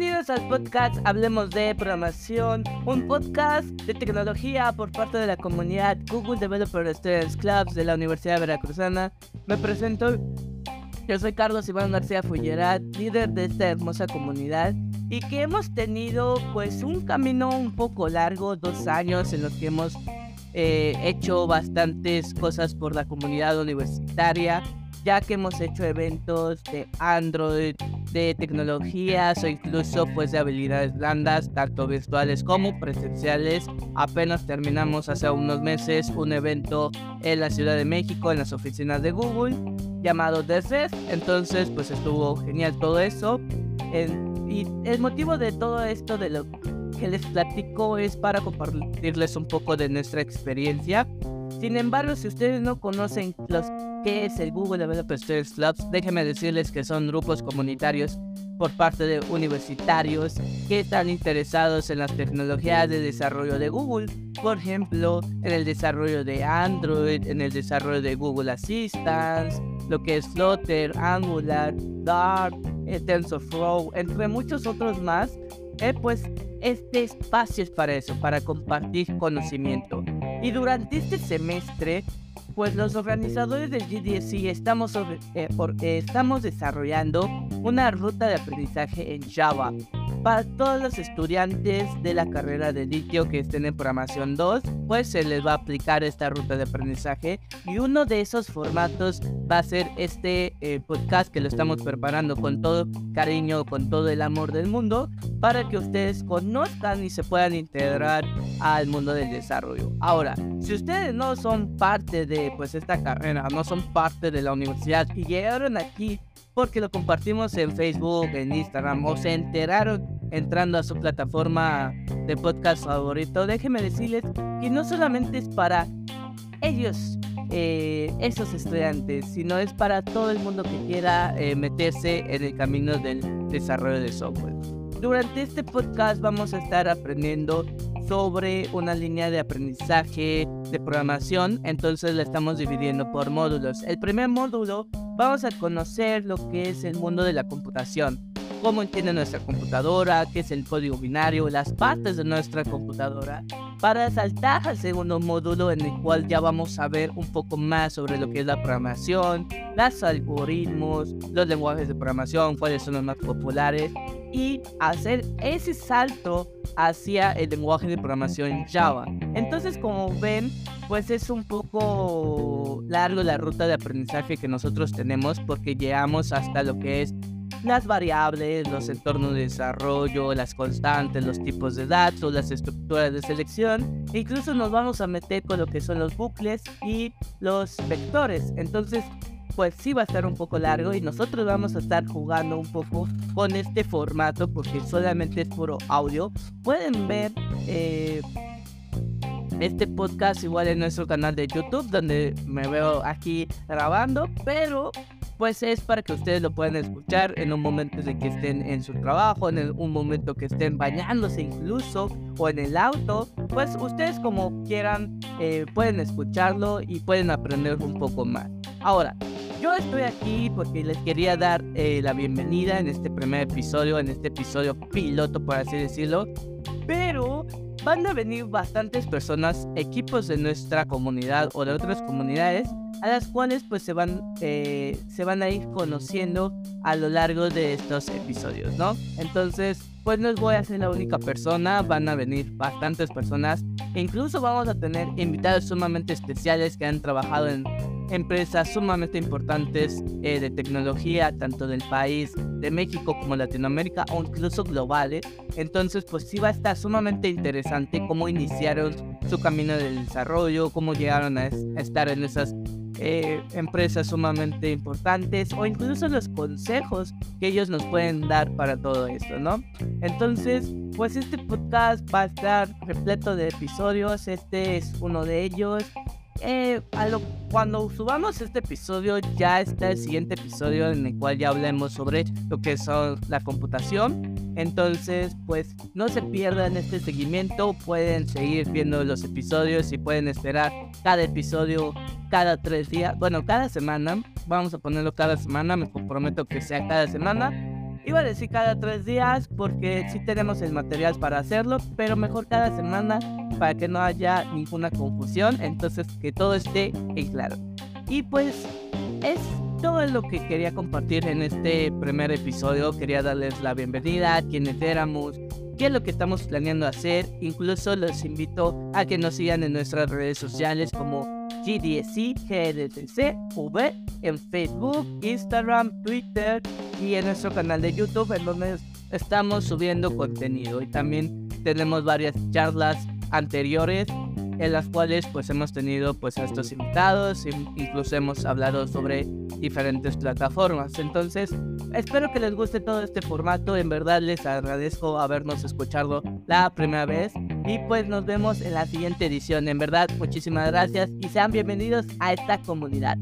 Bienvenidos al podcast Hablemos de Programación, un podcast de tecnología por parte de la comunidad Google Developer Students Clubs de la Universidad Veracruzana. Me presento, yo soy Carlos Iván García Fullerat, líder de esta hermosa comunidad y que hemos tenido pues un camino un poco largo, 2 años en los que hemos hecho bastantes cosas por la comunidad universitaria, ya que hemos hecho eventos de Android, de tecnologías o incluso pues de habilidades blandas, tanto virtuales como presenciales. Apenas terminamos hace unos meses un evento en la Ciudad de México, en las oficinas de Google, llamado DevFest. Entonces pues estuvo genial todo eso. Y el motivo de todo esto de lo que les platico es para compartirles un poco de nuestra experiencia. Sin embargo, si ustedes no conocen qué es el Google Developer Students Clubs, déjenme decirles que son grupos comunitarios por parte de universitarios que están interesados en las tecnologías de desarrollo de Google, por ejemplo, en el desarrollo de Android, en el desarrollo de Google Assistant, lo que es Flutter, Angular, Dart, TensorFlow, entre muchos otros más. Pues este espacio es para eso, para compartir conocimiento. Y durante este semestre, pues los organizadores del GDSC estamos desarrollando una ruta de aprendizaje en Java para todos los estudiantes de la carrera de litio que estén en programación 2, pues se les va a aplicar esta ruta de aprendizaje y uno de esos formatos va a ser este podcast que lo estamos preparando con todo cariño, con todo el amor del mundo, para que ustedes conozcan y se puedan integrar al mundo del desarrollo. Ahora, si ustedes no son parte de pues esta carrera, no son parte de la universidad y llegaron aquí porque lo compartimos en Facebook, en Instagram, o se enteraron entrando a su plataforma de podcast favorito, déjenme decirles que no solamente es para ellos, esos estudiantes, sino es para todo el mundo que quiera meterse en el camino del desarrollo de software. Durante este podcast vamos a estar aprendiendo sobre una línea de aprendizaje de programación, entonces la estamos dividiendo por módulos. El primer módulo vamos a conocer lo que es el mundo de la computación, cómo entiende nuestra computadora, qué es el código binario, las partes de nuestra computadora, para saltar al segundo módulo en el cual ya vamos a ver un poco más sobre lo que es la programación, los algoritmos, los lenguajes de programación, cuáles son los más populares, y hacer ese salto hacia el lenguaje de programación Java. Entonces, como ven, pues es un poco largo la ruta de aprendizaje que nosotros tenemos porque llegamos hasta lo que es las variables, los entornos de desarrollo, las constantes, los tipos de datos, las estructuras de selección. Incluso nos vamos a meter con lo que son los bucles y los vectores. Entonces, pues sí va a estar un poco largo y nosotros vamos a estar jugando un poco con este formato porque solamente es puro audio. Pueden ver este podcast igual en nuestro canal de YouTube donde me veo aquí grabando, pero pues es para que ustedes lo puedan escuchar en un momento de que estén en su trabajo, un momento que estén bañándose incluso o en el auto, pues ustedes como quieran pueden escucharlo y pueden aprender un poco más. Ahora, yo estoy aquí porque les quería dar la bienvenida en este primer episodio, en este episodio piloto, por así decirlo, pero van a venir bastantes personas, equipos de nuestra comunidad o de otras comunidades, a las cuales pues se van a ir conociendo a lo largo de estos episodios, ¿no? Entonces, pues no voy a ser la única persona, van a venir bastantes personas, e incluso vamos a tener invitados sumamente especiales que han trabajado en empresas sumamente importantes de tecnología, tanto del país de México como Latinoamérica o incluso globales. Entonces pues sí va a estar sumamente interesante cómo iniciaron su camino del desarrollo, cómo llegaron a estar en esas empresas sumamente importantes o incluso los consejos que ellos nos pueden dar para todo esto, ¿no? Entonces pues este podcast va a estar repleto de episodios, este es uno de ellos. Cuando subamos este episodio ya está el siguiente episodio en el cual ya hablemos sobre lo que son la computación. Entonces pues no se pierdan este seguimiento, pueden seguir viendo los episodios y pueden esperar cada episodio cada 3 días, bueno cada semana, vamos a ponerlo cada semana, me comprometo que sea cada semana. Iba a decir cada 3 días porque sí tenemos el material para hacerlo, pero mejor cada semana para que no haya ninguna confusión, entonces que todo esté claro. Y pues es todo lo que quería compartir en este primer episodio. Quería darles la bienvenida a quienes éramos, qué es lo que estamos planeando hacer. Incluso los invito a que nos sigan en nuestras redes sociales como GDSI, GDTC, V, en Facebook, Instagram, Twitter y en nuestro canal de YouTube, en donde estamos subiendo contenido. Y también tenemos varias charlas anteriores en las cuales pues hemos tenido pues a estos invitados, incluso hemos hablado sobre diferentes plataformas. Entonces espero que les guste todo este formato, en verdad les agradezco habernos escuchado la primera vez y pues nos vemos en la siguiente edición. En verdad muchísimas gracias y sean bienvenidos a esta comunidad.